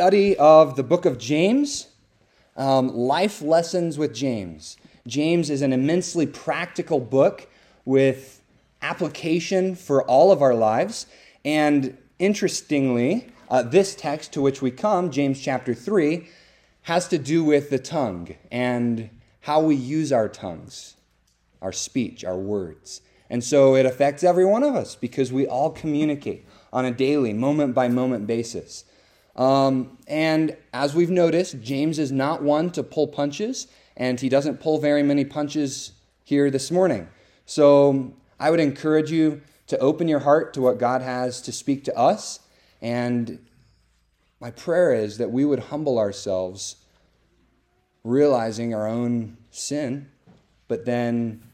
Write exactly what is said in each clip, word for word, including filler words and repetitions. study of the book of James, um, Life Lessons with James. James is an immensely practical book with application for all of our lives. And interestingly, uh, this text to which we come, James chapter three, has to do with the tongue and how we use our tongues, our speech, our words. And so it affects every one of us because we all communicate on a daily, moment-by-moment basis. Um, and as we've noticed, James is not one to pull punches, and he doesn't pull very many punches here this morning. So I would encourage you to open your heart to what God has to speak to us. And my prayer is that we would humble ourselves, realizing our own sin. But then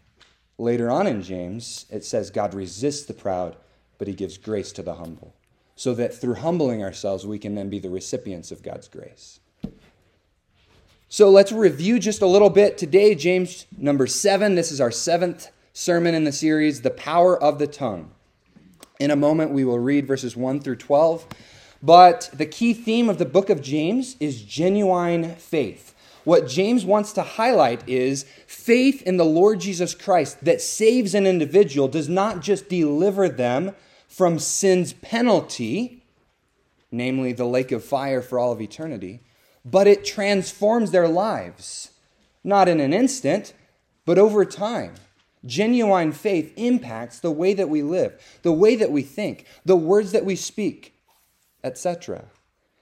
later on in James, it says God resists the proud, but he gives grace to the humble. So that through humbling ourselves, we can then be the recipients of God's grace. So let's review just a little bit today, James number seven. This is our seventh sermon in the series, The Power of the Tongue. In a moment, we will read verses one through twelve. But the key theme of the book of James is genuine faith. What James wants to highlight is faith in the Lord Jesus Christ that saves an individual does not just deliver them from sin's penalty, namely the lake of fire for all of eternity, but it transforms their lives, not in an instant, but over time. Genuine faith impacts the way that we live, the way that we think, the words that we speak, et cetera.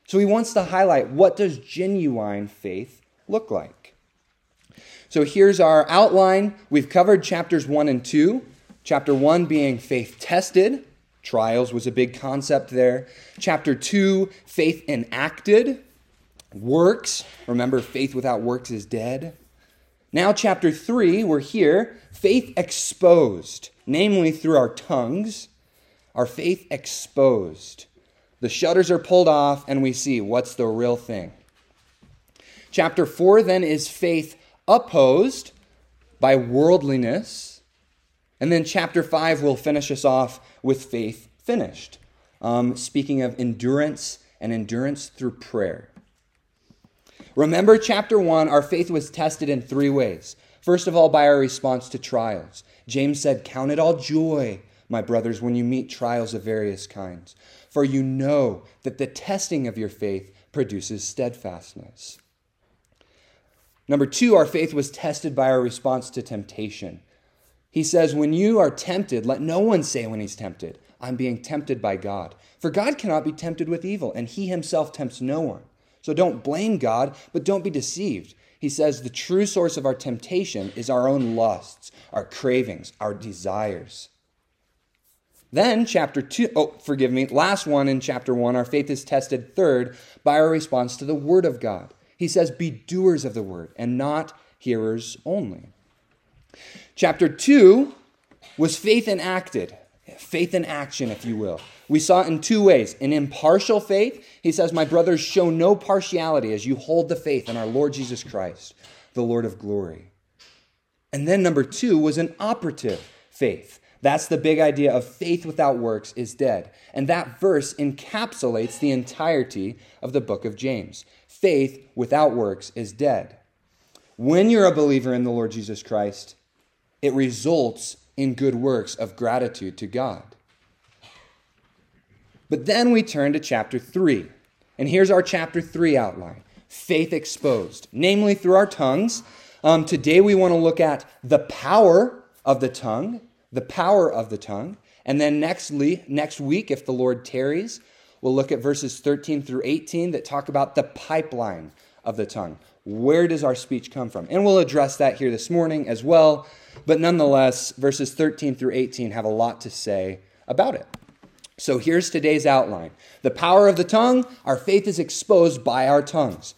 So he wants to highlight, what does genuine faith look like? So here's our outline. We've covered chapters one and two. Chapter one being faith tested. Trials was a big concept there. Chapter two, faith enacted. Works. Remember, faith without works is dead. Now chapter three, we're here. Faith exposed, namely through our tongues. Our faith exposed. The shutters are pulled off and we see what's the real thing. Chapter four then is faith opposed by worldliness. And then chapter five will finish us off with faith finished. Um, speaking of endurance and endurance through prayer. Remember chapter one, our faith was tested in three ways. First of all, by our response to trials. James said, "Count it all joy, my brothers, when you meet trials of various kinds. For you know that the testing of your faith produces steadfastness." Number two, our faith was tested by our response to temptation. He says, when you are tempted, let no one say when he's tempted, "I'm being tempted by God." For God cannot be tempted with evil, and he himself tempts no one. So don't blame God, but don't be deceived. He says the true source of our temptation is our own lusts, our cravings, our desires. Then chapter two, oh, forgive me, last one in chapter one, our faith is tested third by our response to the word of God. He says, be doers of the word and not hearers only. Chapter two was faith enacted, faith in action, if you will. We saw it in two ways. In impartial faith, he says, "My brothers, show no partiality as you hold the faith in our Lord Jesus Christ, the Lord of glory." And then number two was an operative faith. That's the big idea of faith without works is dead. And that verse encapsulates the entirety of the book of James. Faith without works is dead. When you're a believer in the Lord Jesus Christ, it results in good works of gratitude to God. But then we turn to chapter three. And here's our chapter three outline. Faith exposed, namely through our tongues. Um, today we want to look at the power of the tongue. The power of the tongue. And then next, le- next week, if the Lord tarries, we'll look at verses thirteen through eighteen that talk about the pipeline of the tongue. Where does our speech come from? And we'll address that here this morning as well. But nonetheless, verses thirteen through eighteen have a lot to say about it. So here's today's outline. The power of the tongue, our faith is exposed by our tongues.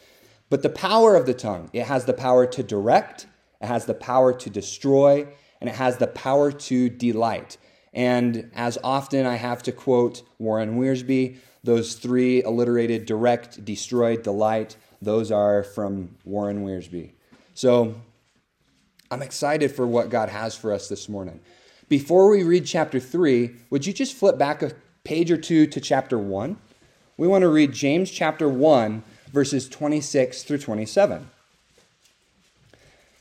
But the power of the tongue, it has the power to direct, it has the power to destroy, and it has the power to delight. And as often I have to quote Warren Wiersbe, those three alliterated, direct, destroy, delight, those are from Warren Wiersbe. So I'm excited for what God has for us this morning. Before we read chapter three, would you just flip back a page or two to chapter one? we want to read James chapter one, verses twenty-six through twenty-seven.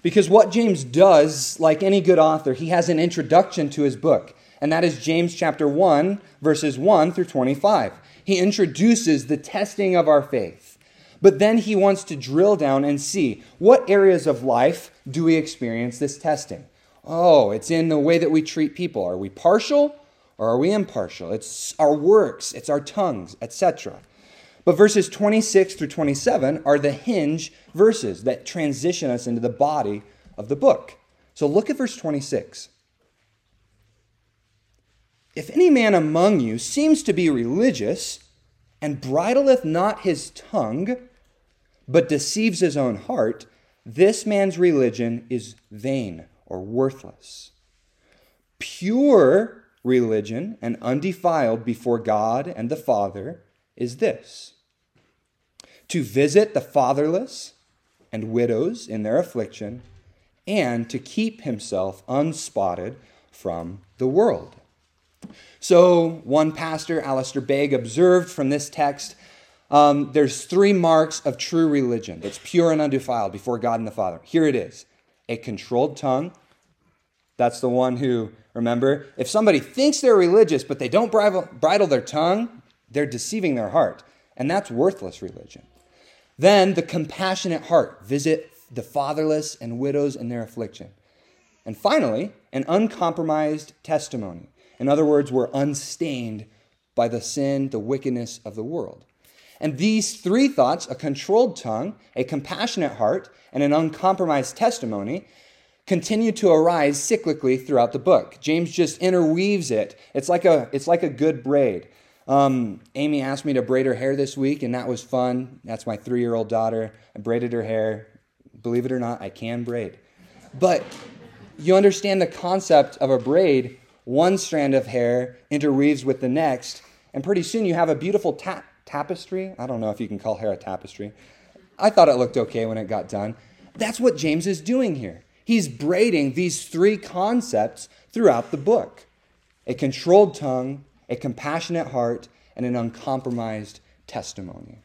Because what James does, like any good author, he has an introduction to his book. And that is James chapter one, verses one through twenty-five. He introduces the testing of our faith. But then he wants to drill down and see what areas of life do we experience this testing. Oh, it's in the way that we treat people. Are we partial or are we impartial? It's our works, it's our tongues, et cetera. But verses twenty-six through twenty-seven are the hinge verses that transition us into the body of the book. So look at verse twenty-six. If any man among you seems to be religious and bridleth not his tongue, but deceives his own heart, this man's religion is vain or worthless. Pure religion and undefiled before God and the Father is this: to visit the fatherless and widows in their affliction, and to keep himself unspotted from the world. So one pastor, Alistair Begg, observed from this text, um, there's three marks of true religion that's pure and undefiled before God and the Father. Here it is: a controlled tongue. That's the one who, remember, if somebody thinks they're religious but they don't bridle, bridle their tongue, they're deceiving their heart, and that's worthless religion. Then the compassionate heart, visit the fatherless and widows in their affliction. And finally, an uncompromised testimony. In other words, we're unstained by the sin, the wickedness of the world. And these three thoughts, a controlled tongue, a compassionate heart, and an uncompromised testimony, continue to arise cyclically throughout the book. James just interweaves it. It's like a, it's like a good braid. Um, Amy asked me to braid her hair this week, and that was fun. That's my three-year-old daughter. I braided her hair. Believe it or not, I can braid. But you understand the concept of a braid. One strand of hair interweaves with the next, and pretty soon you have a beautiful ta- tapestry. I don't know if you can call hair a tapestry. I thought it looked okay when it got done. That's what James is doing here. He's braiding these three concepts throughout the book: a controlled tongue, a compassionate heart, and an uncompromised testimony.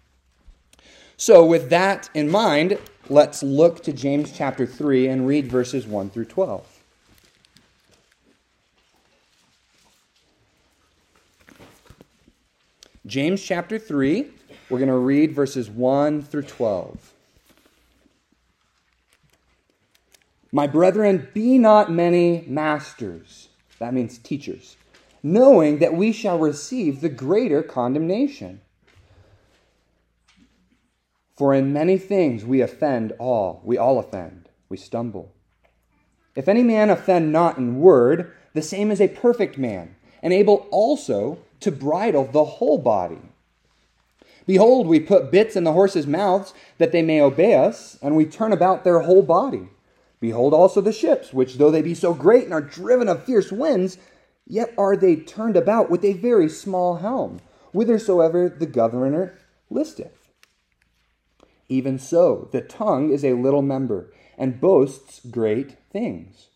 So with that in mind, let's look to James chapter three and read verses one through twelve. James chapter three, we're going to read verses one through twelve. My brethren, be not many masters. That means teachers. Knowing that we shall receive the greater condemnation. For in many things we offend all, we all offend, we stumble. If any man offend not in word, the same is a perfect man, and able also to bridle the whole body. Behold, we put bits in the horses' mouths, that they may obey us, and we turn about their whole body. Behold also the ships, which though they be so great and are driven of fierce winds, yet are they turned about with a very small helm, whithersoever the governor listeth. Even so, the tongue is a little member, and boasts great things.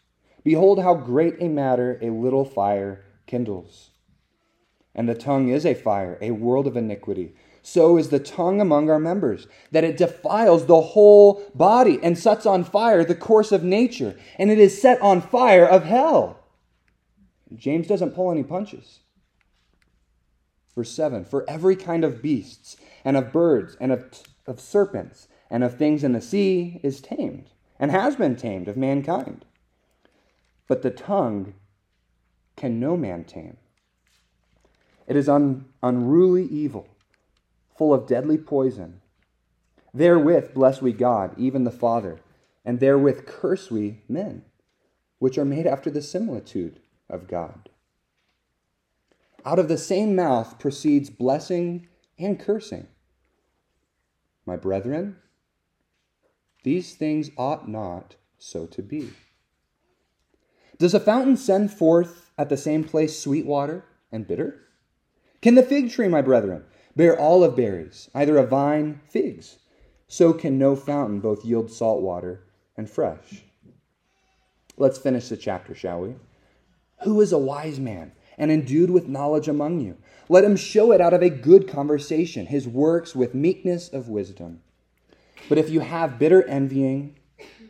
Behold how great a matter a little fire kindles. And the tongue is a fire, a world of iniquity. So is the tongue among our members, that it defiles the whole body, and sets on fire the course of nature, and it is set on fire of hell. James doesn't pull any punches. Verse seven, for every kind of beasts, and of birds, and of, of serpents, and of things in the sea is tamed, and has been tamed of mankind. But the tongue can no man tame. It is un, unruly evil, full of deadly poison. Therewith bless we God, even the Father, and therewith curse we men, which are made after the similitude of God. Out of the same mouth proceeds blessing and cursing. My brethren, these things ought not so to be. Does a fountain send forth at the same place sweet water and bitter? Can the fig tree, my brethren, bear olive berries, either a vine, figs? So can no fountain both yield salt water and fresh. Let's finish the chapter, shall we? Who is a wise man and endued with knowledge among you. Let him show it out of a good conversation, his works with meekness of wisdom. But if you have bitter envying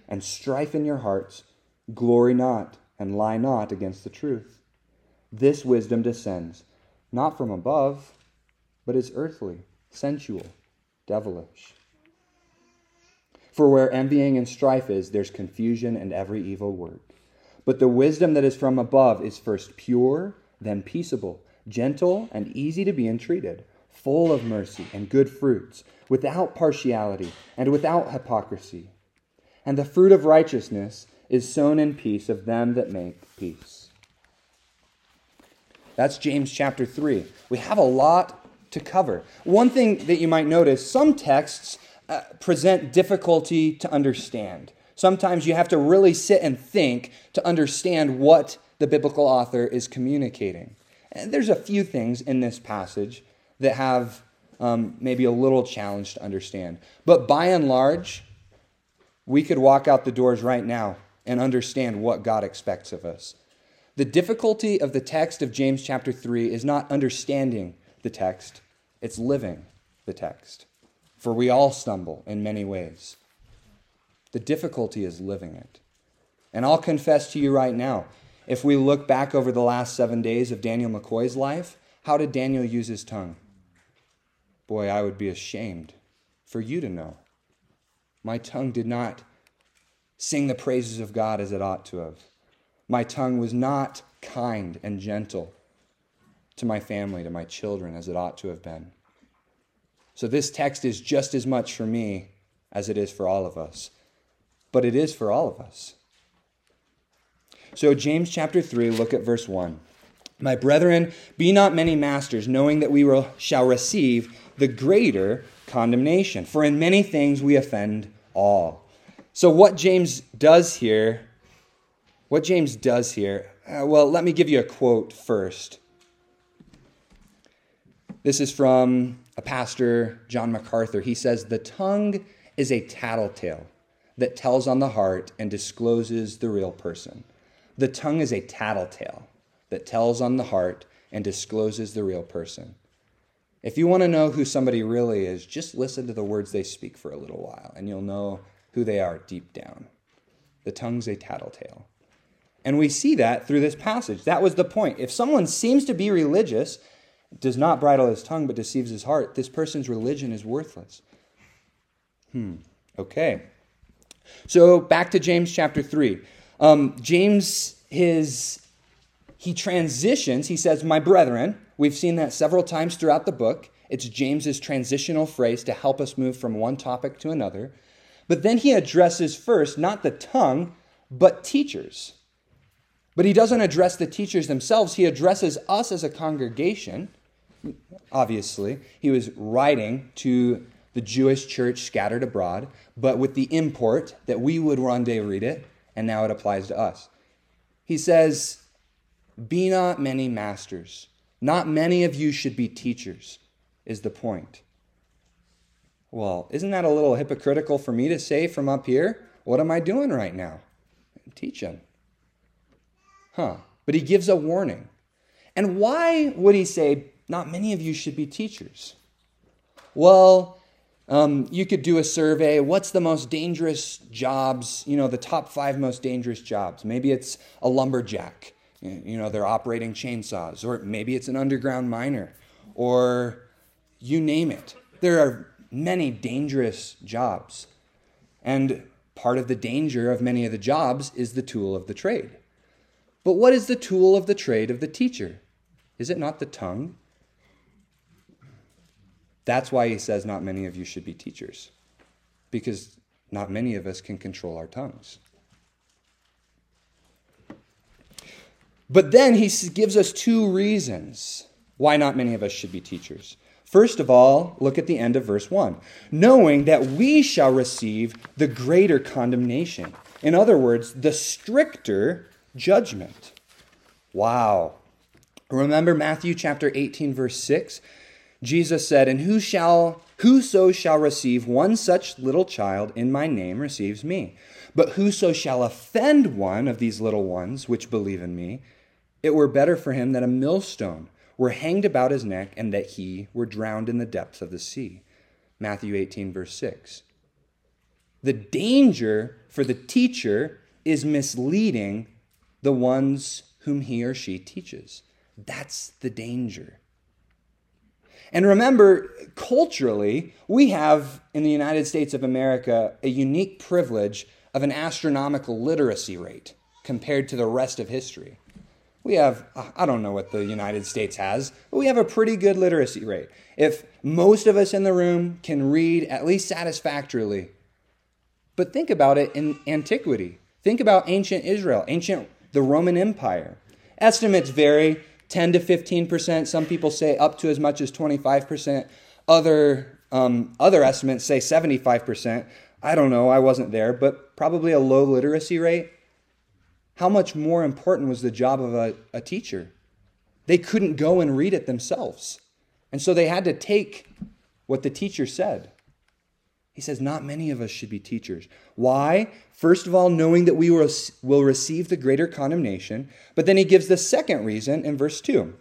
and strife in your hearts, glory not and lie not against the truth. This wisdom descends, not from above, but is earthly, sensual, devilish. For where envying and strife is, there's confusion and every evil work. But the wisdom that is from above is first pure, then peaceable, gentle and easy to be entreated, full of mercy and good fruits, without partiality and without hypocrisy. And the fruit of righteousness is sown in peace of them that make peace. That's James chapter three. We have a lot to cover. One thing that you might notice, some texts uh, present difficulty to understand. Sometimes you have to really sit and think to understand what the biblical author is communicating. And there's a few things in this passage that have um, maybe a little challenge to understand. But by and large, we could walk out the doors right now and understand what God expects of us. The difficulty of the text of James chapter three is not understanding the text, it's living the text. For we all stumble in many ways. The difficulty is living it. And I'll confess to you right now, if we look back over the last seven days of Daniel McCoy's life, how did Daniel use his tongue? Boy, I would be ashamed for you to know. My tongue did not sing the praises of God as it ought to have. My tongue was not kind and gentle to my family, to my children, as it ought to have been. So this text is just as much for me as it is for all of us. But it is for all of us. So James chapter three, look at verse one. My brethren, be not many masters, knowing that we will, shall receive the greater condemnation. For in many things we offend all. So what James does here, what James does here, uh, well, let me give you a quote first. This is from a pastor, John MacArthur. He says, "The tongue is a tattletale that tells on the heart and discloses the real person." The tongue is a tattletale that tells on the heart and discloses the real person. If you want to know who somebody really is, just listen to the words they speak for a little while, and you'll know who they are deep down. The tongue's a tattletale. And we see that through this passage. That was the point. If someone seems to be religious, does not bridle his tongue but deceives his heart, this person's religion is worthless. Hmm, okay. So back to James chapter three. Um, James, his, he transitions, he says, my brethren, we've seen that several times throughout the book. It's James's transitional phrase to help us move from one topic to another. But then he addresses first, not the tongue, but teachers. But he doesn't address the teachers themselves. He addresses us as a congregation. Obviously, he was writing to the Jewish church scattered abroad, but with the import that we would one day read it. And now it applies to us. He says, be not many masters. Not many of you should be teachers, is the point. Well, isn't that a little hypocritical for me to say from up here? What am I doing right now? Teach him. Huh. But he gives a warning. And why would he say, not many of you should be teachers? Well, Um, you could do a survey. What's the most dangerous jobs? You know, the top five most dangerous jobs. Maybe it's a lumberjack. You know, they're operating chainsaws. Or maybe it's an underground miner. Or you name it. There are many dangerous jobs. And part of the danger of many of the jobs is the tool of the trade. But what is the tool of the trade of the teacher? Is it not the tongue? That's why he says not many of you should be teachers, because not many of us can control our tongues. But then he gives us two reasons why not many of us should be teachers. First of all, look at the end of verse one. Knowing that we shall receive the greater condemnation. In other words, the stricter judgment. Wow. Remember Matthew chapter eighteen, verse six? Jesus said, and who shall, whoso shall receive one such little child in my name receives me. But whoso shall offend one of these little ones which believe in me, It were better for him that a millstone were hanged about his neck and that he were drowned in the depths of the sea. Matthew eighteen, verse six. The danger for the teacher is misleading the ones whom he or she teaches. That's the danger. And remember, culturally, we have in the United States of America a unique privilege of an astronomical literacy rate compared to the rest of history. We have, I don't know what the United States has, but we have a pretty good literacy rate. If most of us in the room can read at least satisfactorily, but think about it in antiquity. Think about ancient Israel, ancient the Roman Empire. Estimates vary, ten to fifteen percent. Some people say up to as much as twenty-five percent. Other, um, other estimates say seventy-five percent. I don't know, I wasn't there, but probably a low literacy rate. How much more important was the job of a, a teacher? They couldn't go and read it themselves. And so they had to take what the teacher said. He says, not many of us should be teachers. Why? First of all, knowing that we will receive the greater condemnation. But then he gives the second reason in verse two.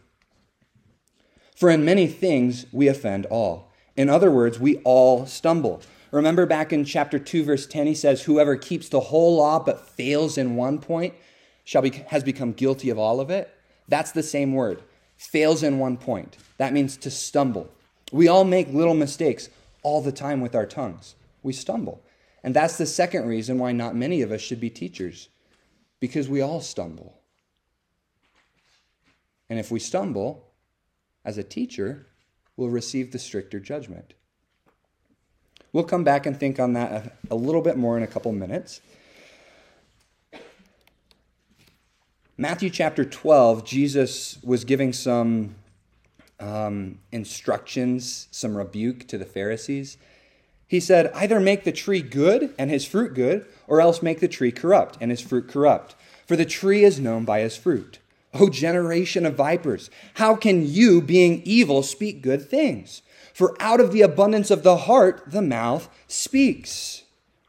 For in many things we offend all. In other words, we all stumble. Remember back in chapter two, verse ten, he says, whoever keeps the whole law but fails in one point shall be, has become guilty of all of it. That's the same word, fails in one point. That means to stumble. We all make little mistakes all the time with our tongues. We stumble. And that's the second reason why not many of us should be teachers, because we all stumble. And if we stumble, as a teacher, we'll receive the stricter judgment. We'll come back and think on that a little bit more in a couple minutes. Matthew chapter twelve, Jesus was giving some um, instructions, some rebuke to the Pharisees. He said, either make the tree good and his fruit good, or else make the tree corrupt and his fruit corrupt. For the tree is known by his fruit. O generation of vipers, how can you, being evil, speak good things? For out of the abundance of the heart, the mouth speaks.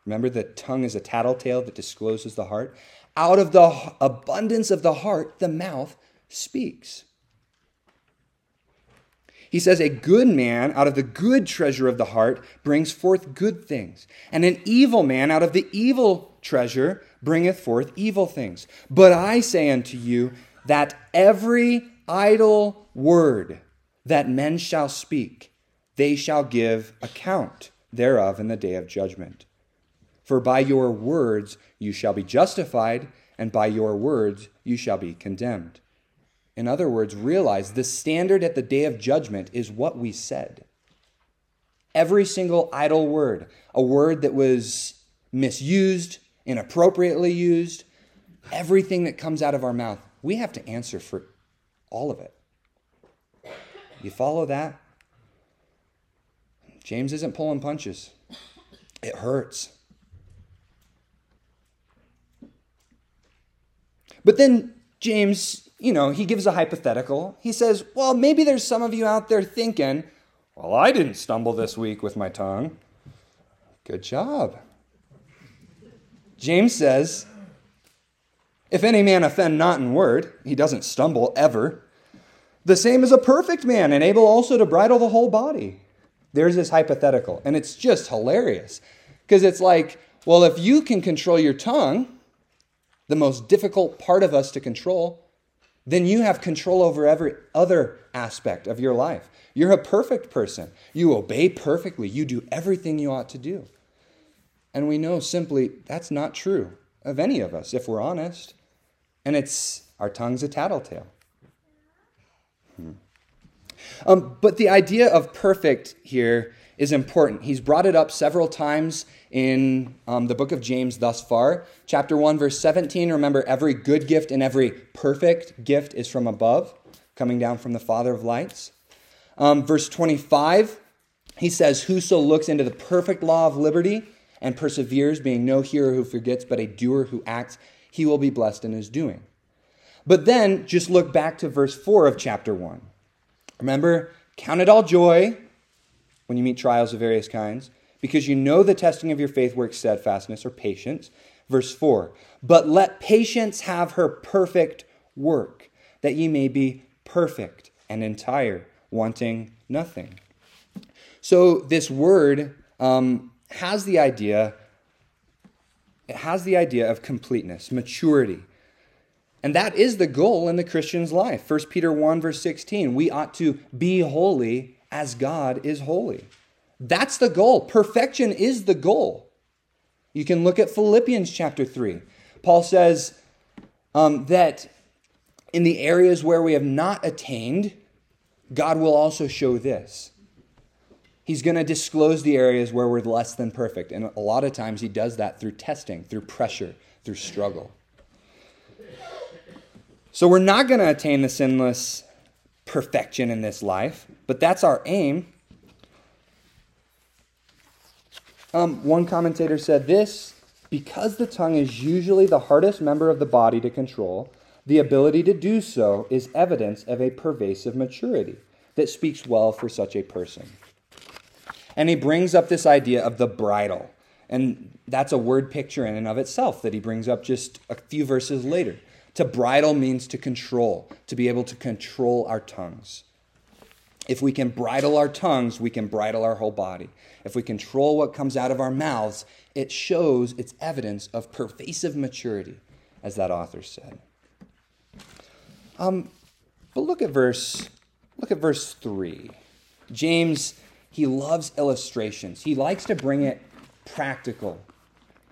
Remember, the tongue is a tattletale that discloses the heart. Out of the abundance of the heart, the mouth speaks. He says, a good man out of the good treasure of the heart brings forth good things. And an evil man out of the evil treasure bringeth forth evil things. But I say unto you that every idle word that men shall speak, they shall give account thereof in the day of judgment. For by your words you shall be justified, and by your words you shall be condemned. In other words, realize the standard at the day of judgment is what we said. Every single idle word, a word that was misused, inappropriately used, everything that comes out of our mouth, we have to answer for all of it. You follow that? James isn't pulling punches. It hurts. But then James, you know, he gives a hypothetical. He says, well, maybe there's some of you out there thinking, well, I didn't stumble this week with my tongue. Good job. James says, if any man offend not in word, he doesn't stumble ever. The same as a perfect man, and able also to bridle the whole body. There's this hypothetical, and it's just hilarious. Because it's like, well, if you can control your tongue, the most difficult part of us to control, then you have control over every other aspect of your life. You're a perfect person. You obey perfectly. You do everything you ought to do. And we know simply that's not true of any of us, if we're honest. And it's, our tongue's a tattletale. Hmm. Um, but the idea of perfect here is important. He's brought it up several times in um, the book of James thus far. Chapter one, verse seventeen, remember, every good gift and every perfect gift is from above, coming down from the Father of lights. Um, verse twenty-five, he says, whoso looks into the perfect law of liberty and perseveres, being no hearer who forgets, but a doer who acts, he will be blessed in his doing. But then just look back to verse four of chapter one. Remember, count it all joy when you meet trials of various kinds, because you know the testing of your faith works steadfastness or patience. Verse four, but let patience have her perfect work, that ye may be perfect and entire, wanting nothing. So this word um, has the idea, it has the idea of completeness, maturity. And that is the goal in the Christian's life. First Peter one, verse sixteen, we ought to be holy as God is holy. That's the goal. Perfection is the goal. You can look at Philippians chapter three. Paul says um, that in the areas where we have not attained, God will also show this. He's going to disclose the areas where we're less than perfect. And a lot of times he does that through testing, through pressure, through struggle. So we're not going to attain the sinless perfection in this life, but that's our aim. Um, one commentator said this: because the tongue is usually the hardest member of the body to control, the ability to do so is evidence of a pervasive maturity that speaks well for such a person. And he brings up this idea of the bridle. And that's a word picture in and of itself that he brings up just a few verses later. To bridle means to control, to be able to control our tongues. If we can bridle our tongues, we can bridle our whole body. If we control what comes out of our mouths, it shows, it's evidence of pervasive maturity, as that author said. Um, but look at verse, look at verse three. James, he loves illustrations. He likes to bring it practical.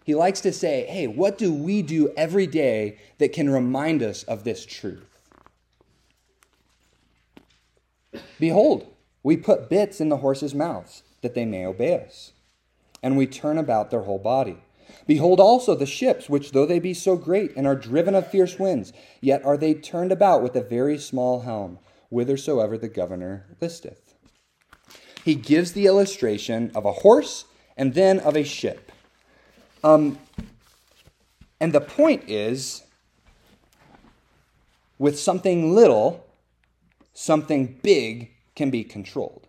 He likes to say, hey, what do we do every day that can remind us of this truth? Behold, we put bits in the horses' mouths, that they may obey us. And we turn about their whole body. Behold also the ships, which though they be so great, and are driven of fierce winds, yet are they turned about with a very small helm, whithersoever the governor listeth. He gives the illustration of a horse, and then of a ship. Um, and the point is, with something little, something big can be controlled.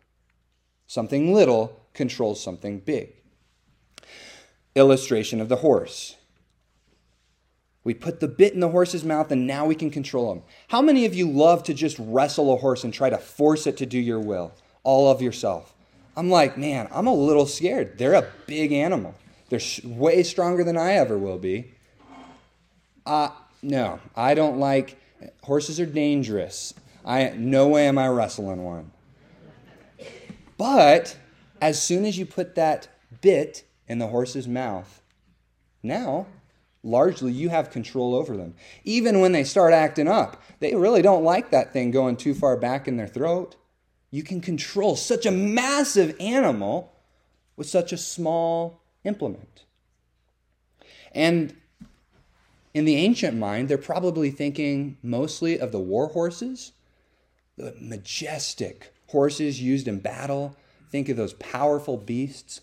Something little controls something big. Illustration of the horse. We put the bit in the horse's mouth and now we can control him. How many of you love to just wrestle a horse and try to force it to do your will, all of yourself? I'm like, man, I'm a little scared. They're a big animal. They're way stronger than I ever will be. Uh, no, I don't like, horses are dangerous. I no way am I wrestling one. But as soon as you put that bit in the horse's mouth, now largely you have control over them. Even when they start acting up, they really don't like that thing going too far back in their throat. You can control such a massive animal with such a small implement. And in the ancient mind, they're probably thinking mostly of the war horses, the majestic horses used in battle. Think of those powerful beasts.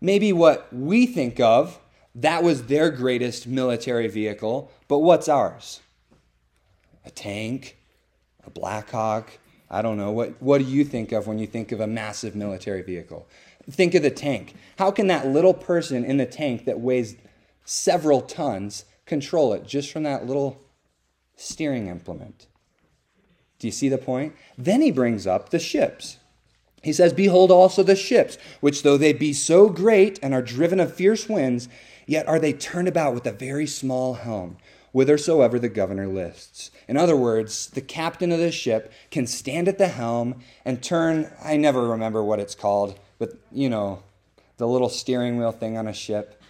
Maybe what we think of, that was their greatest military vehicle, but what's ours? A tank, a Black Hawk. I don't know. What, what do you think of when you think of a massive military vehicle? Think of the tank. How can that little person in the tank that weighs several tons control it just from that little steering implement? Do you see the point? Then he brings up the ships. He says, behold also the ships, which though they be so great and are driven of fierce winds, yet are they turned about with a very small helm, whithersoever the governor lists. In other words, the captain of the ship can stand at the helm and turn, I never remember what it's called, but you know, the little steering wheel thing on a ship.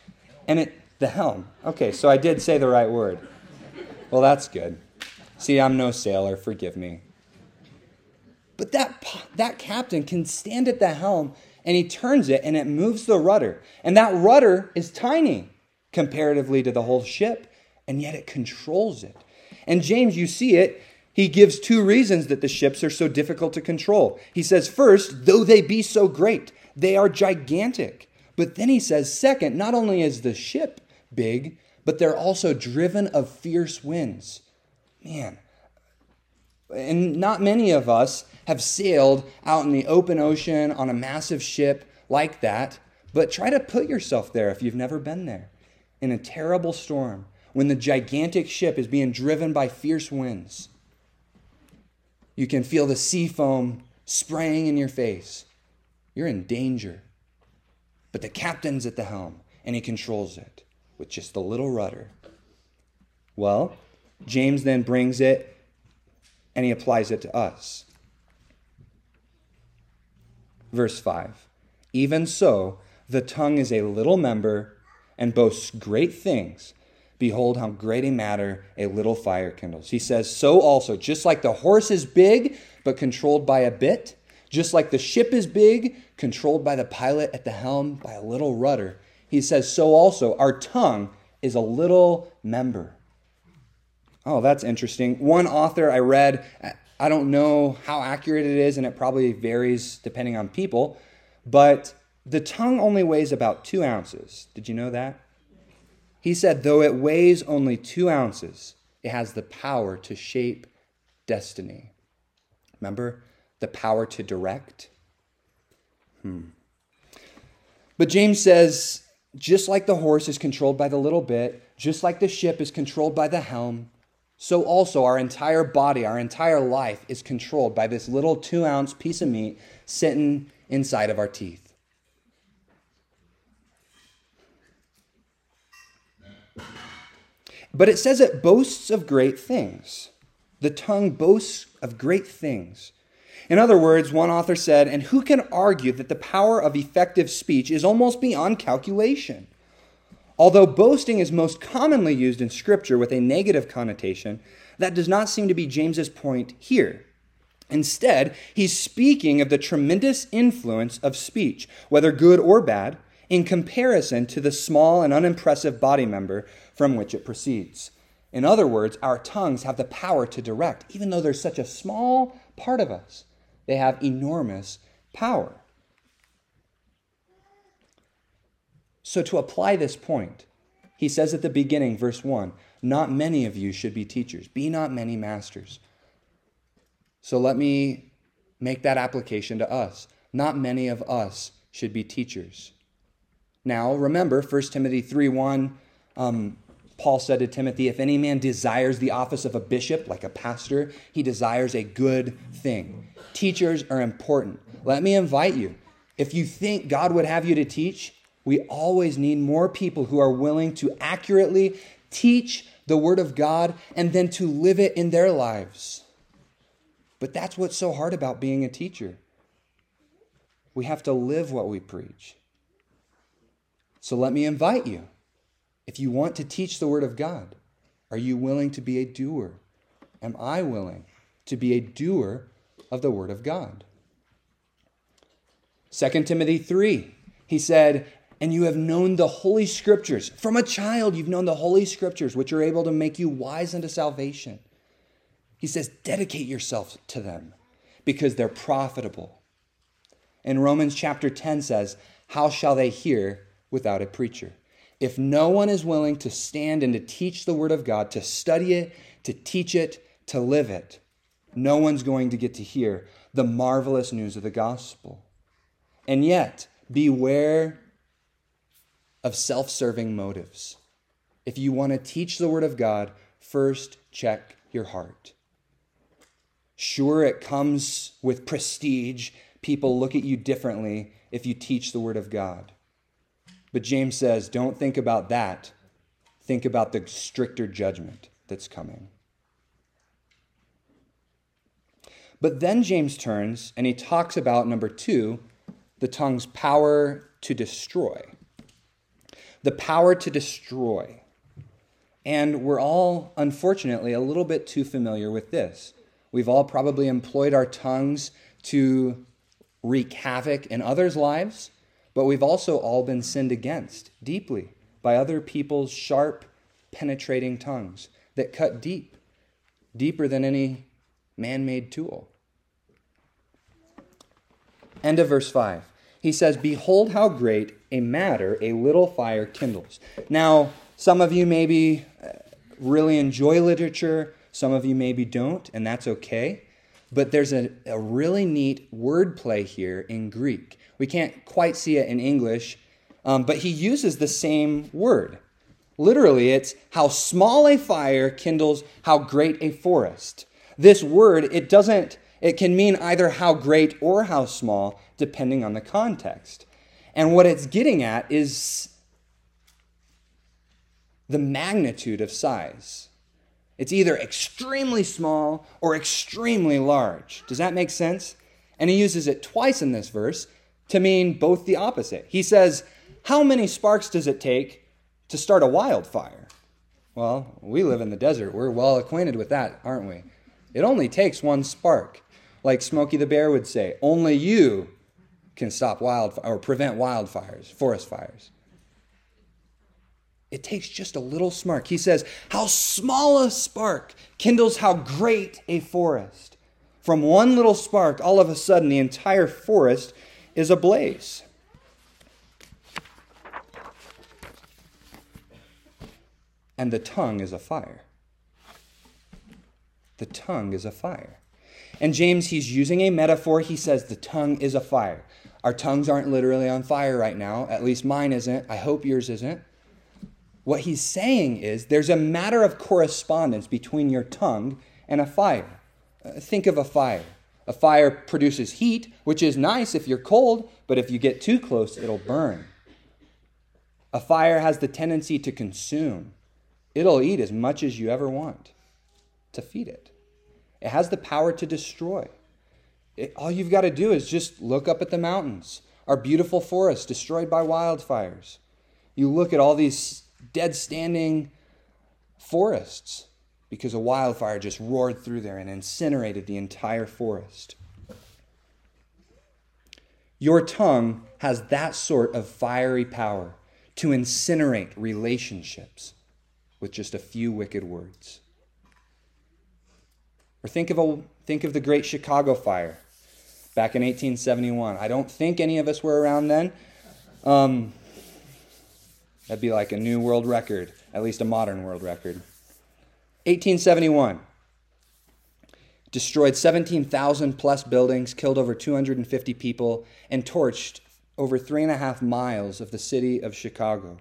And it, the helm. Okay, so I did say the right word. Well, that's good. See, I'm no sailor, forgive me. But that that captain can stand at the helm and he turns it and it moves the rudder. And that rudder is tiny comparatively to the whole ship, and yet it controls it. And James, you see it, he gives two reasons that the ships are so difficult to control. He says, first, though they be so great, they are gigantic. But then he says, second, not only is the ship big, but they're also driven of fierce winds. Man, and not many of us have sailed out in the open ocean on a massive ship like that, but try to put yourself there if you've never been there. In a terrible storm, when the gigantic ship is being driven by fierce winds. You can feel the sea foam spraying in your face. You're in danger. But the captain's at the helm, and he controls it with just a little rudder. Well, James then brings it, and he applies it to us. Verse five, even so, the tongue is a little member and boasts great things. Behold, how great a matter a little fire kindles. He says, so also, just like the horse is big, but controlled by a bit, just like the ship is big, controlled by the pilot at the helm by a little rudder, he says, so also, our tongue is a little member. Oh, that's interesting. One author I read, I don't know how accurate it is, and it probably varies depending on people, but the tongue only weighs about two ounces. Did you know that? He said, though it weighs only two ounces, it has the power to shape destiny. Remember, the power to direct? Hmm. But James says, just like the horse is controlled by the little bit, just like the ship is controlled by the helm, so also our entire body, our entire life is controlled by this little two-ounce piece of meat sitting inside of our teeth. But it says it boasts of great things. The tongue boasts of great things. In other words, one author said, and who can argue that the power of effective speech is almost beyond calculation? Although boasting is most commonly used in Scripture with a negative connotation, that does not seem to be James's point here. Instead, he's speaking of the tremendous influence of speech, whether good or bad, in comparison to the small and unimpressive body member from which it proceeds. In other words, our tongues have the power to direct, even though they're such a small part of us. They have enormous power. So to apply this point, he says at the beginning, verse one, not many of you should be teachers, be not many masters. So let me make that application to us. Not many of us should be teachers. Now, remember, First Timothy three one, um, Paul said to Timothy, if any man desires the office of a bishop, like a pastor, he desires a good thing. Teachers are important. Let me invite you. If you think God would have you to teach, we always need more people who are willing to accurately teach the Word of God and then to live it in their lives. But that's what's so hard about being a teacher. We have to live what we preach. So let me invite you. If you want to teach the Word of God, are you willing to be a doer? Am I willing to be a doer of the Word of God? Second Timothy three, he said, and you have known the Holy Scriptures. From a child, you've known the Holy Scriptures, which are able to make you wise unto salvation. He says, dedicate yourself to them because they're profitable. And Romans chapter ten says, how shall they hear without a preacher? If no one is willing to stand and to teach the Word of God, to study it, to teach it, to live it, no one's going to get to hear the marvelous news of the gospel. And yet, beware of self-serving motives. If you want to teach the Word of God, first check your heart. Sure, it comes with prestige. People look at you differently if you teach the Word of God. But James says, don't think about that. Think about the stricter judgment that's coming. But then James turns and he talks about, number two, the tongue's power to destroy. The power to destroy. And we're all, unfortunately, a little bit too familiar with this. We've all probably employed our tongues to wreak havoc in others' lives. But we've also all been sinned against deeply by other people's sharp, penetrating tongues that cut deep, deeper than any man-made tool. End of verse five. He says, behold how great a matter a little fire kindles. Now, some of you maybe really enjoy literature, some of you maybe don't, and that's okay. But there's a, a really neat wordplay here in Greek. We can't quite see it in English, um, but he uses the same word. Literally, it's how small a fire kindles how great a forest. This word, it doesn't It can mean either how great or how small, depending on the context. And what it's getting at is the magnitude of size. It's either extremely small or extremely large. Does that make sense? And he uses it twice in this verse to mean both the opposite. He says, how many sparks does it take to start a wildfire? Well, we live in the desert. We're well acquainted with that, aren't we? It only takes one spark. Like Smokey the Bear would say, only you can stop wildfire or prevent wildfires, forest fires. It takes just a little spark. He says, how small a spark kindles how great a forest. From one little spark, all of a sudden, the entire forest is ablaze. And the tongue is a fire. The tongue is a fire. And James, he's using a metaphor. He says the tongue is a fire. Our tongues aren't literally on fire right now. At least mine isn't. I hope yours isn't. What he's saying is there's a matter of correspondence between your tongue and a fire. Think of a fire. A fire produces heat, which is nice if you're cold, but if you get too close, it'll burn. A fire has the tendency to consume. It'll eat as much as you ever want to feed it. It has the power to destroy. It, all you've got to do is just look up at the mountains, our beautiful forests destroyed by wildfires. You look at all these dead standing forests because a wildfire just roared through there and incinerated the entire forest. Your tongue has that sort of fiery power to incinerate relationships with just a few wicked words. Or think of a think of the Great Chicago Fire back in eighteen seventy-one. I don't think any of us were around then. Um, that'd be like a new world record, at least a modern world record. eighteen seventy-one. Destroyed seventeen thousand plus buildings, killed over two hundred fifty people, and torched over three and a half miles of the city of Chicago.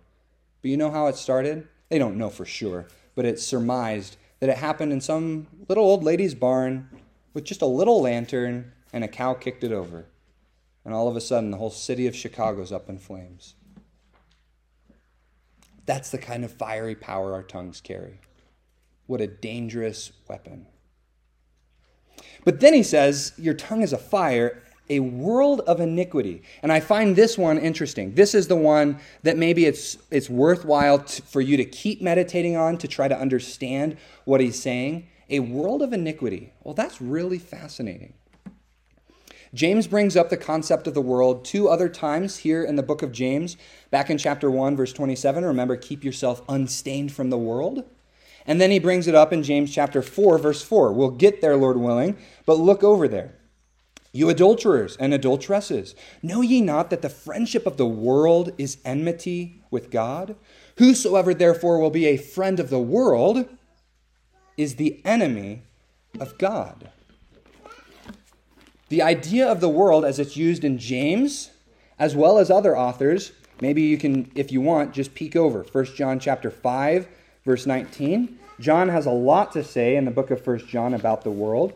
But you know how it started? They don't know for sure, but it's surmised that it happened in some little old lady's barn with just a little lantern, and a cow kicked it over. And all of a sudden, the whole city of Chicago's up in flames. That's the kind of fiery power our tongues carry. What a dangerous weapon. But then he says, your tongue is a fire, a world of iniquity. And I find this one interesting. This is the one that maybe it's it's worthwhile to, for you to keep meditating on to try to understand what he's saying. A world of iniquity. Well, that's really fascinating. James brings up the concept of the world two other times here in the book of James. Back in chapter one, verse twenty-seven, remember, keep yourself unstained from the world. And then he brings it up in James chapter four, verse four. We'll get there, Lord willing, but look over there. You adulterers and adulteresses, know ye not that the friendship of the world is enmity with God? Whosoever therefore will be a friend of the world is the enemy of God. The idea of the world as it's used in James, as well as other authors, maybe you can, if you want, just peek over. First John chapter five, verse nineteen. John has a lot to say in the book of First John about the world.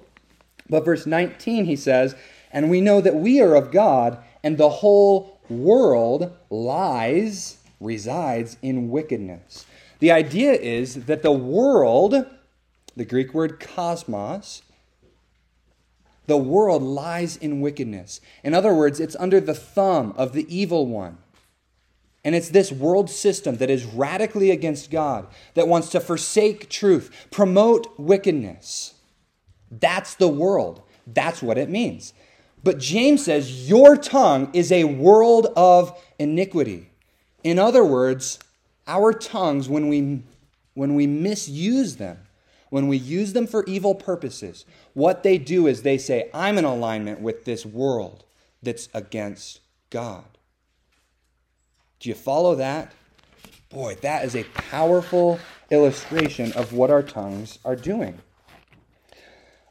But verse nineteen, he says, and we know that we are of God, and the whole world lies, resides in wickedness. The idea is that the world, the Greek word cosmos, the world lies in wickedness. In other words, it's under the thumb of the evil one. And it's this world system that is radically against God, that wants to forsake truth, promote wickedness. That's the world. That's what it means. But James says your tongue is a world of iniquity. In other words, our tongues, when we when we misuse them, when we use them for evil purposes, what they do is they say, I'm in alignment with this world that's against God. Do you follow that? Boy, that is a powerful illustration of what our tongues are doing.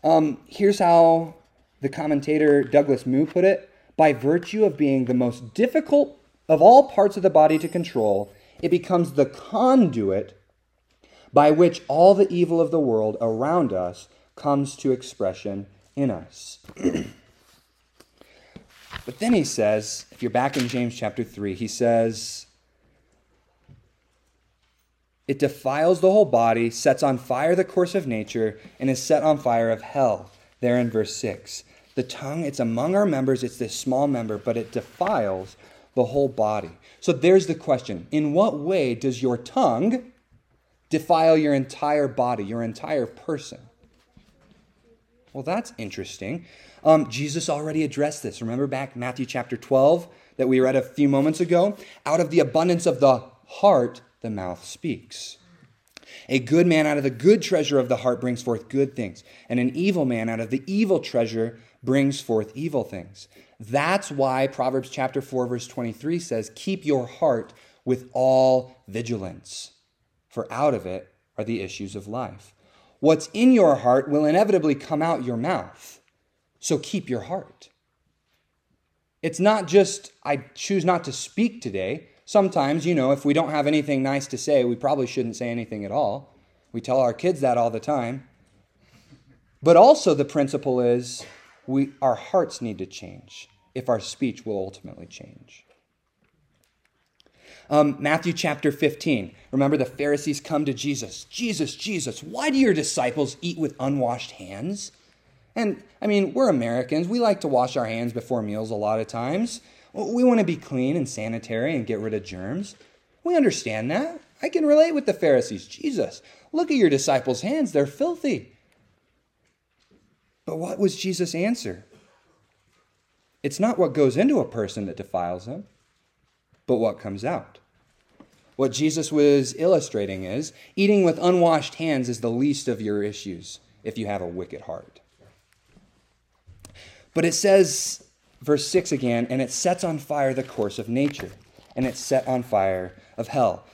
Um, here's how the commentator Douglas Moo put it. By virtue of being the most difficult of all parts of the body to control, it becomes the conduit by which all the evil of the world around us comes to expression in us. But then he says, if you're back in James chapter three, he says, it defiles the whole body, sets on fire the course of nature, and is set on fire of hell. There in verse six. The tongue, it's among our members, it's this small member, but it defiles the whole body. So there's the question. In what way does your tongue defile your entire body, your entire person? Well, that's interesting. Um, Jesus already addressed this. Remember back Matthew chapter twelve that we read a few moments ago? Out of the abundance of the heart, the mouth speaks. A good man out of the good treasure of the heart brings forth good things, and an evil man out of the evil treasure brings forth evil things. That's why Proverbs chapter four, verse twenty-three says, keep your heart with all vigilance, for out of it are the issues of life. What's in your heart will inevitably come out your mouth, so keep your heart. It's not just, I choose not to speak today. Sometimes, you know, if we don't have anything nice to say, we probably shouldn't say anything at all. We tell our kids that all the time. But also the principle is we our hearts need to change if our speech will ultimately change. Um, Matthew chapter fifteen. Remember the Pharisees come to Jesus. Jesus, Jesus, why do your disciples eat with unwashed hands? And, I mean, we're Americans. We like to wash our hands before meals a lot of times. We want to be clean and sanitary and get rid of germs. We understand that. I can relate with the Pharisees. Jesus, look at your disciples' hands. They're filthy. But what was Jesus' answer? It's not what goes into a person that defiles them, but what comes out. What Jesus was illustrating is eating with unwashed hands is the least of your issues if you have a wicked heart. But it says, verse six again, and it sets on fire the course of nature, and it's set on fire of hell.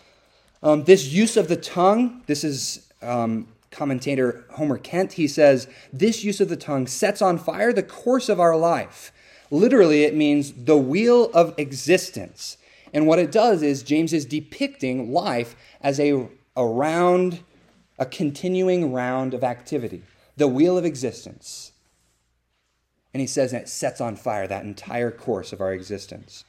Um, this use of the tongue, this is um, commentator Homer Kent, he says, this use of the tongue sets on fire the course of our life. Literally, it means the wheel of existence. And what it does is James is depicting life as a, a round, a continuing round of activity, the wheel of existence. And he says that it sets on fire that entire course of our existence.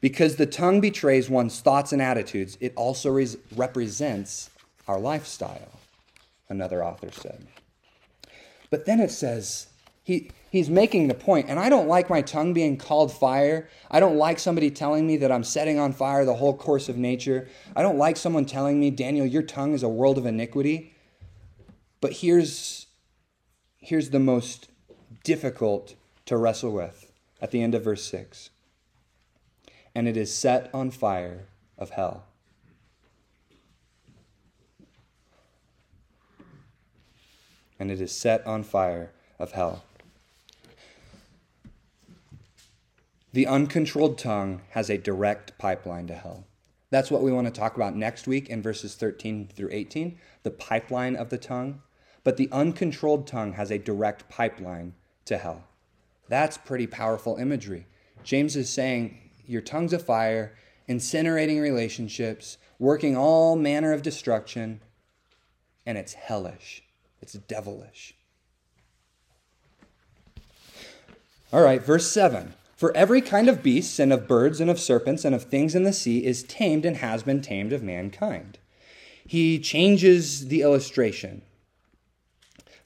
Because the tongue betrays one's thoughts and attitudes, it also re- represents our lifestyle, another author said. But then it says, he he's making the point, and I don't like my tongue being called fire. I don't like somebody telling me that I'm setting on fire the whole course of nature. I don't like someone telling me, Daniel, your tongue is a world of iniquity. But here's here's the most difficult to wrestle with at the end of verse six. And it is set on fire of hell. And it is set on fire of hell. The uncontrolled tongue has a direct pipeline to hell. That's what we want to talk about next week in verses thirteen through eighteen, the pipeline of the tongue. But the uncontrolled tongue has a direct pipeline to hell. That's pretty powerful imagery. James is saying your tongue's a fire, incinerating relationships, working all manner of destruction, and it's hellish. It's devilish. All right, verse seven. For every kind of beasts and of birds and of serpents and of things in the sea is tamed and has been tamed of mankind. He changes the illustration.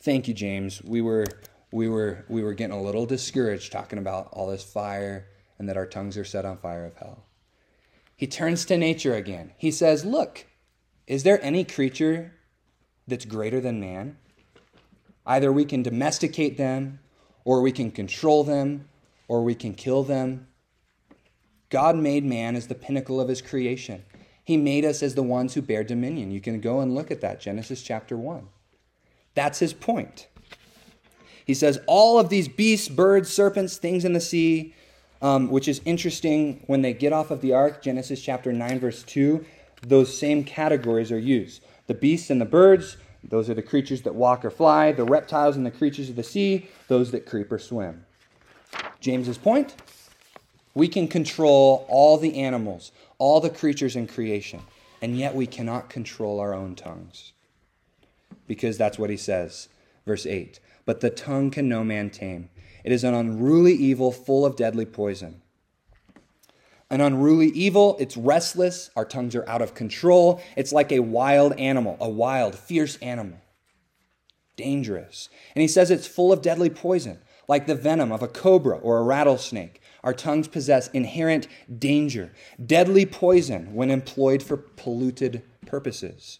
Thank you, James. We were... We were we were getting a little discouraged talking about all this fire and that our tongues are set on fire of hell. He turns to nature again. He says, look, is there any creature that's greater than man? Either we can domesticate them, or we can control them, or we can kill them. God made man as the pinnacle of his creation. He made us as the ones who bear dominion. You can go and look at that, Genesis chapter one. That's his point. He says, all of these beasts, birds, serpents, things in the sea, um, which is interesting, when they get off of the ark, Genesis chapter nine, verse two, those same categories are used. The beasts and the birds, those are the creatures that walk or fly. The reptiles and the creatures of the sea, those that creep or swim. James's point, we can control all the animals, all the creatures in creation, and yet we cannot control our own tongues. Because that's what he says, verse eight. but the tongue can no man tame. It is an unruly evil full of deadly poison. An unruly evil, it's restless, our tongues are out of control. It's like a wild animal, a wild, fierce animal. Dangerous. And he says it's full of deadly poison, like the venom of a cobra or a rattlesnake. Our tongues possess inherent danger, deadly poison when employed for polluted purposes.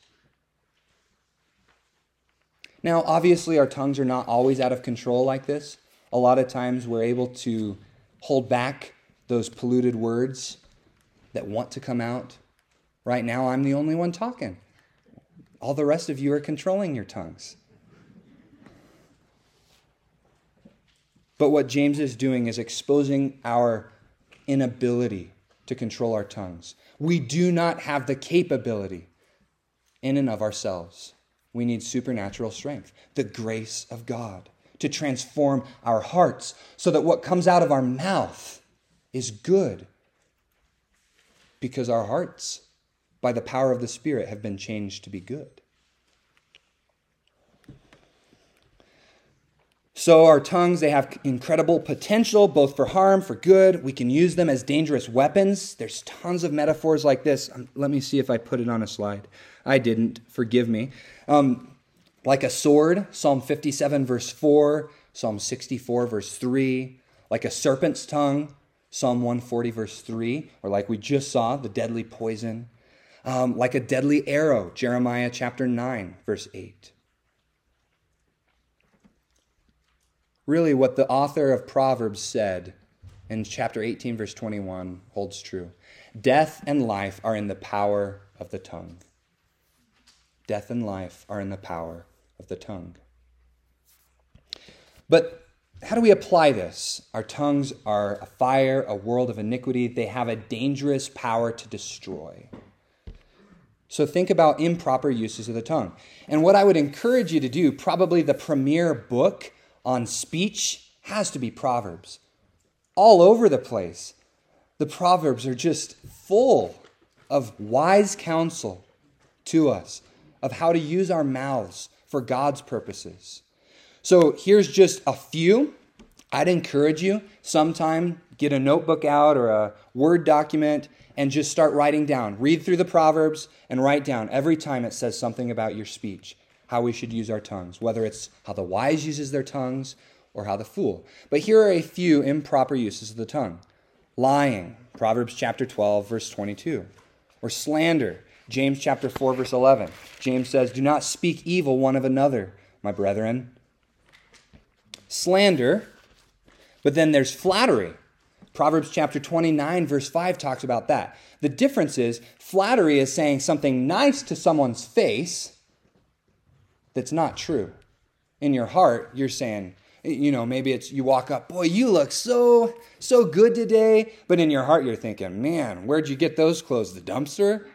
Now, obviously, our tongues are not always out of control like this. A lot of times we're able to hold back those polluted words that want to come out. Right now, I'm the only one talking. All the rest of you are controlling your tongues. But what James is doing is exposing our inability to control our tongues. We do not have the capability in and of ourselves. We need supernatural strength, the grace of God, to transform our hearts so that what comes out of our mouth is good, because our hearts, by the power of the Spirit, have been changed to be good. So our tongues, they have incredible potential, both for harm, for good. We can use them as dangerous weapons. There's tons of metaphors like this. Um, let me see if I put it on a slide. I didn't. Forgive me. Um, like a sword, Psalm fifty-seven, verse four, Psalm sixty-four, verse three. Like a serpent's tongue, Psalm one forty, verse three, or like we just saw, the deadly poison. Um, like a deadly arrow, Jeremiah chapter nine, verse eight. Really, what the author of Proverbs said in chapter eighteen, verse twenty-one holds true. Death and life are in the power of the tongue. Death and life are in the power of the tongue. But how do we apply this? Our tongues are a fire, a world of iniquity. They have a dangerous power to destroy. So think about improper uses of the tongue. And what I would encourage you to do, probably the premier book on speech has to be Proverbs. All over the place. The Proverbs are just full of wise counsel to us of how to use our mouths for God's purposes. So here's just a few. I'd encourage you sometime get a notebook out or a Word document and just start writing down. Read through the Proverbs and write down every time it says something about your speech, how we should use our tongues, whether it's how the wise uses their tongues or how the fool. But here are a few improper uses of the tongue. Lying, Proverbs chapter twelve, verse twenty-two. Or slander, James chapter four, verse eleven. James says, "Do not speak evil one of another, my brethren." Slander, but then there's flattery. Proverbs chapter twenty-nine, verse five talks about that. The difference is flattery is saying something nice to someone's face that's not true. In your heart, you're saying, you know, maybe it's you walk up, boy, you look so, so good today. But in your heart, you're thinking, man, where'd you get those clothes? The dumpster?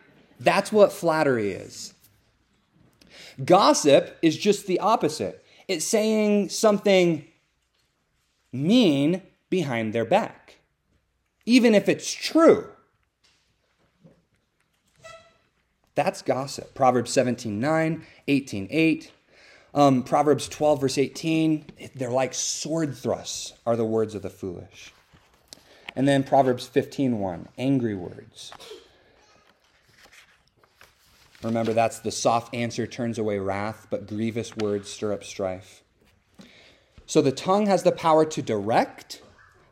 That's what flattery is. Gossip is just the opposite. It's saying something mean behind their back, even if it's true. That's gossip. Proverbs seventeen nine, eighteen eight, um, Proverbs twelve, verse eighteen. They're like sword thrusts are the words of the foolish. And then Proverbs fifteen one, angry words. Remember, that's the soft answer turns away wrath, but grievous words stir up strife. So the tongue has the power to direct,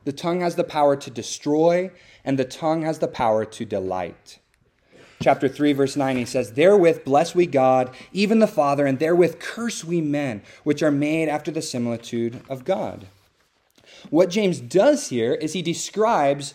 the tongue has the power to destroy, and the tongue has the power to delight. Chapter three, verse nine, he says, "Therewith bless we God, even the Father, and therewith curse we men, which are made after the similitude of God." What James does here is he describes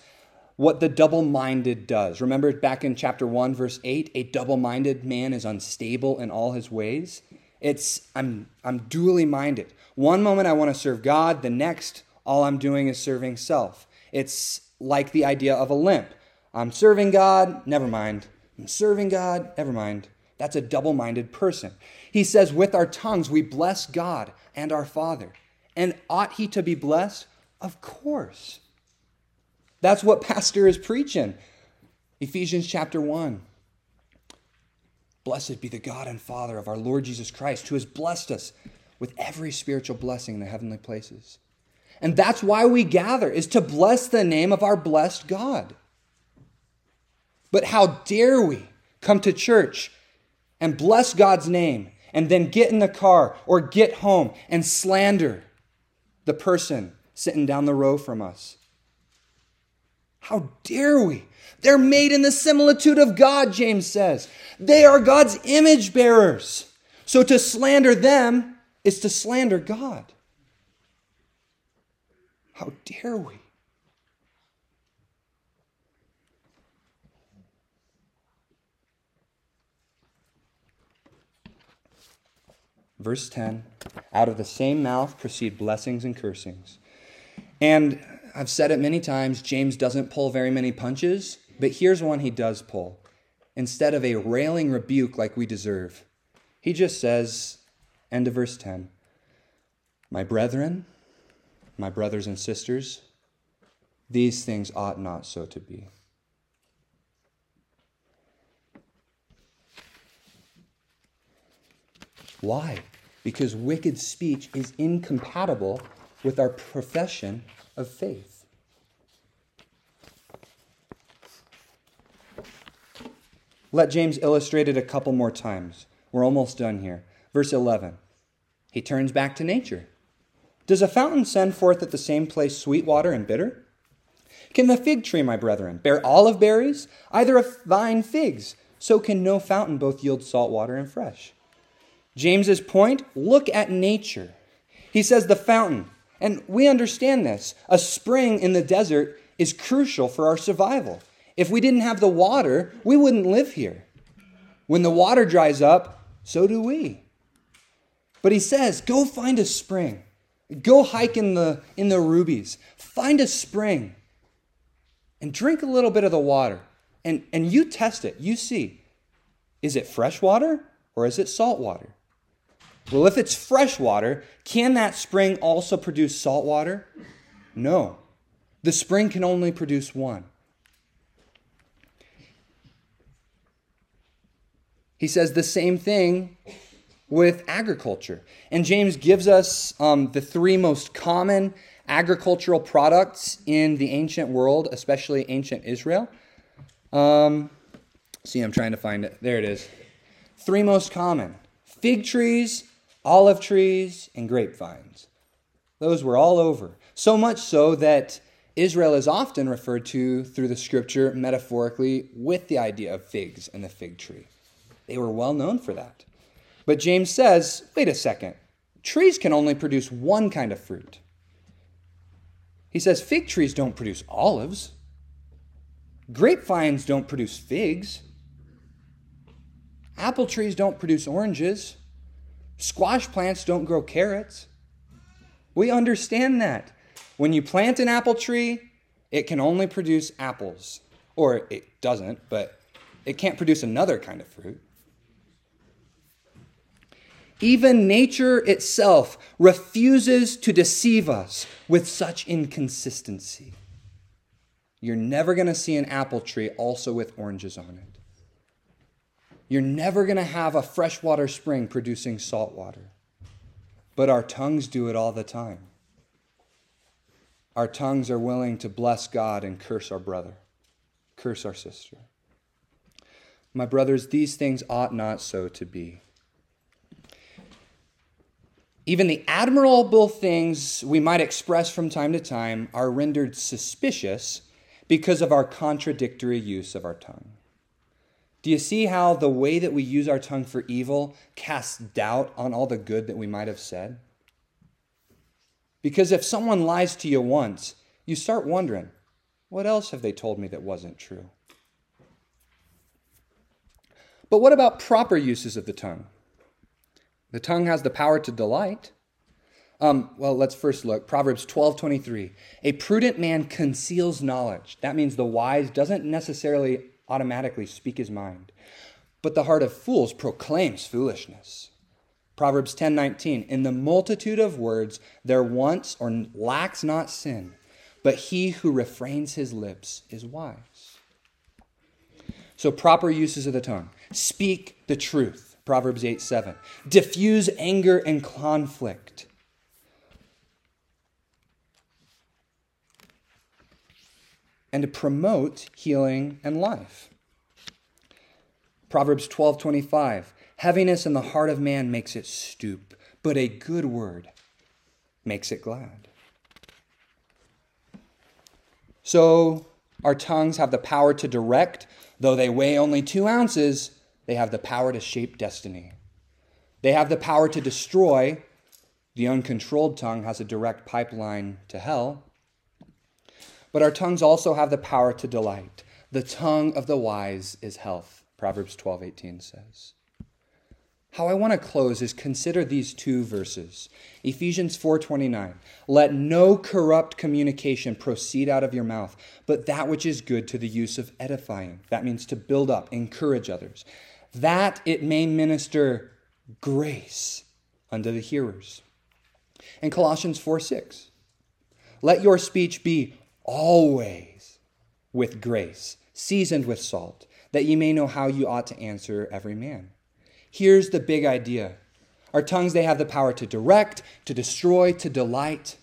what the double-minded does. Remember back in chapter one, verse eight, a double-minded man is unstable in all his ways. It's, I'm, I'm dually minded. One moment I want to serve God, the next, all I'm doing is serving self. It's like the idea of a limp. I'm serving God, never mind. I'm serving God, never mind. That's a double-minded person. He says, with our tongues, we bless God and our Father. And ought he to be blessed? Of course. That's what pastor is preaching. Ephesians chapter one. Blessed be the God and Father of our Lord Jesus Christ, who has blessed us with every spiritual blessing in the heavenly places. And that's why we gather, is to bless the name of our blessed God. But how dare we come to church and bless God's name and then get in the car or get home and slander the person sitting down the row from us? How dare we? They're made in the similitude of God, James says. They are God's image bearers. So to slander them is to slander God. How dare we? Verse ten, out of the same mouth proceed blessings and cursings. And I've said it many times, James doesn't pull very many punches, but here's one he does pull. Instead of a railing rebuke like we deserve, he just says, end of verse ten, my brethren, my brothers and sisters, these things ought not so to be. Why? Because wicked speech is incompatible with our profession of faith. Let James illustrate it a couple more times. We're almost done here. Verse eleven. He turns back to nature. Does a fountain send forth at the same place sweet water and bitter? Can the fig tree, my brethren, bear olive berries? Either a vine figs? So can no fountain both yield salt water and fresh. James's point, look at nature. He says the fountain, and we understand this, a spring in the desert is crucial for our survival. If we didn't have the water, we wouldn't live here. When the water dries up, so do we. But he says, go find a spring. Go hike in the, in the rubies. Find a spring and drink a little bit of the water. And, and you test it. You see, is it fresh water or is it salt water? Well, if it's fresh water, can that spring also produce salt water? No. The spring can only produce one. He says the same thing with agriculture. And James gives us um, the three most common agricultural products in the ancient world, especially ancient Israel. Um, see, I'm trying to find it. There it is. Three most common. Fig trees, olive trees, and grapevines. Those were all over. So much so that Israel is often referred to through the scripture metaphorically with the idea of figs and the fig tree. They were well known for that. But James says, wait a second, trees can only produce one kind of fruit. He says fig trees don't produce olives. Grapevines don't produce figs. Apple trees don't produce oranges. Squash plants don't grow carrots. We understand that. When you plant an apple tree, it can only produce apples. Or it doesn't, but it can't produce another kind of fruit. Even nature itself refuses to deceive us with such inconsistency. You're never going to see an apple tree also with oranges on it. You're never going to have a freshwater spring producing salt water. But our tongues do it all the time. Our tongues are willing to bless God and curse our brother, curse our sister. My brothers, these things ought not so to be. Even the admirable things we might express from time to time are rendered suspicious because of our contradictory use of our tongue. Do you see how the way that we use our tongue for evil casts doubt on all the good that we might have said? Because if someone lies to you once, you start wondering, what else have they told me that wasn't true? But what about proper uses of the tongue? The tongue has the power to delight. Um, well, let's first look. Proverbs twelve twenty-three. A prudent man conceals knowledge. That means the wise doesn't necessarily automatically speak his mind, but the heart of fools proclaims foolishness. Proverbs ten nineteen, in the multitude of words there wants or lacks not sin, but he who refrains his lips is wise. So proper uses of the tongue. Speak the truth. Proverbs eight seven. Diffuse anger and conflict. And to promote healing and life. Proverbs twelve twenty-five. Heaviness in the heart of man makes it stoop, but a good word makes it glad. So our tongues have the power to direct. Though they weigh only two ounces, they have the power to shape destiny. They have the power to destroy. The uncontrolled tongue has a direct pipeline to hell. But our tongues also have the power to delight. The tongue of the wise is health, Proverbs twelve eighteen says. How I want to close is consider these two verses. Ephesians four twenty-nine. Let no corrupt communication proceed out of your mouth, but that which is good to the use of edifying. That means to build up, encourage others. That it may minister grace unto the hearers. And Colossians four six. Let your speech be always with grace, seasoned with salt, that ye may know how you ought to answer every man. Here's the big idea. Our tongues, they have the power to direct, to destroy, to delight.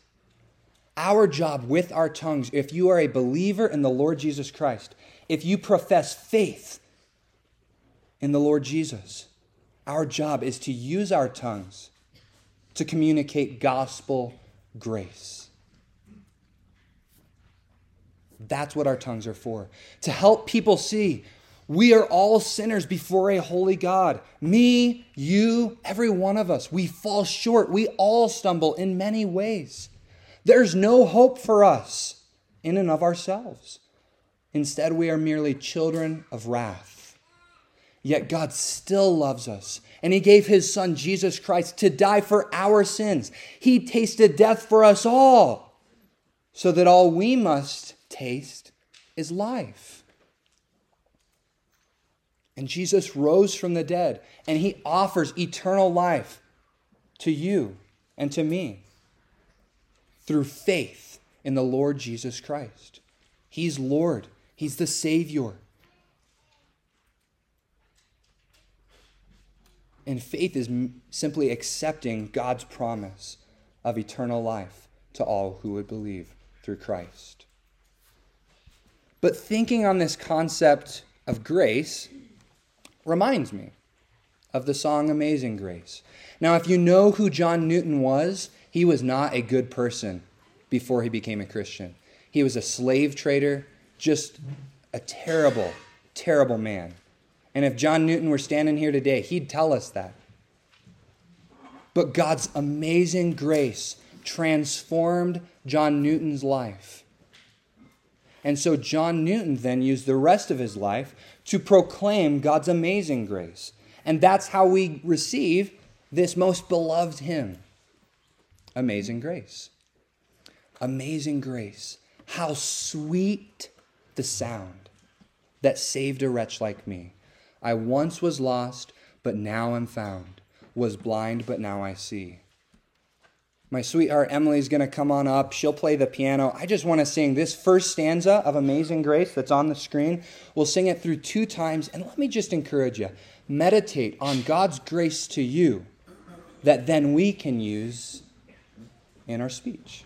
Our job with our tongues, if you are a believer in the Lord Jesus Christ, if you profess faith in the Lord Jesus, our job is to use our tongues to communicate gospel grace. That's what our tongues are for, to help people see we are all sinners before a holy God. Me, you, every one of us. We fall short. We all stumble in many ways. There's no hope for us in and of ourselves. Instead, we are merely children of wrath. Yet God still loves us, and He gave His Son, Jesus Christ, to die for our sins. He tasted death for us all, so that all we must taste is life. And Jesus rose from the dead, and He offers eternal life to you and to me through faith in the Lord Jesus Christ. He's Lord. He's the Savior. And faith is simply accepting God's promise of eternal life to all who would believe through Christ. But thinking on this concept of grace reminds me of the song Amazing Grace. Now, if you know who John Newton was, he was not a good person before he became a Christian. He was a slave trader, just a terrible, terrible man. And if John Newton were standing here today, he'd tell us that. But God's amazing grace transformed John Newton's life. And so John Newton then used the rest of his life to proclaim God's amazing grace. And that's how we receive this most beloved hymn, Amazing Grace. Amazing grace, how sweet the sound that saved a wretch like me. I once was lost, but now am found, was blind, but now I see. My sweetheart Emily's going to come on up. She'll play the piano. I just want to sing this first stanza of Amazing Grace that's on the screen. We'll sing it through two times. And let me just encourage you. Meditate on God's grace to you that then we can use in our speech.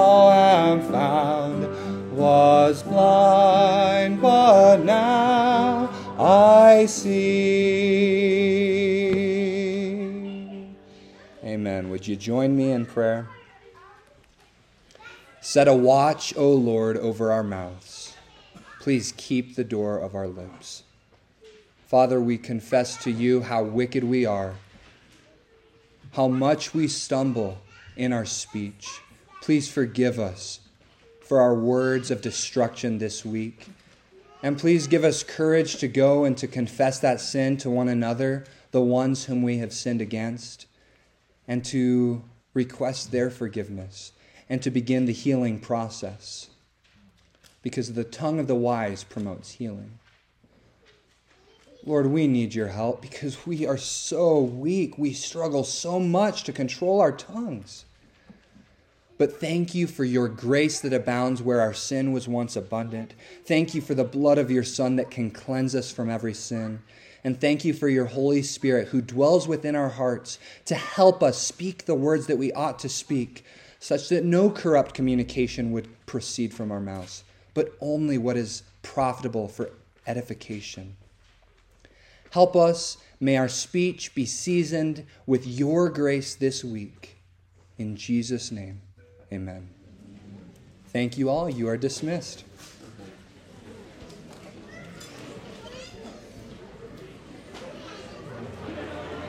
am found, was blind, but now I see. Amen. Would you join me in prayer? Set a watch, O Lord, over our mouths. Please keep the door of our lips. Father, we confess to you how wicked we are, how much we stumble in our speech. Please forgive us for our words of destruction this week. And please give us courage to go and to confess that sin to one another, the ones whom we have sinned against, and to request their forgiveness and to begin the healing process, because the tongue of the wise promotes healing. Lord, we need your help because we are so weak. We struggle so much to control our tongues. But thank you for your grace that abounds where our sin was once abundant. Thank you for the blood of your Son that can cleanse us from every sin. And thank you for your Holy Spirit who dwells within our hearts to help us speak the words that we ought to speak, such that no corrupt communication would proceed from our mouths, but only what is profitable for edification. Help us. May our speech be seasoned with your grace this week. In Jesus' name, amen. Thank you all. You are dismissed.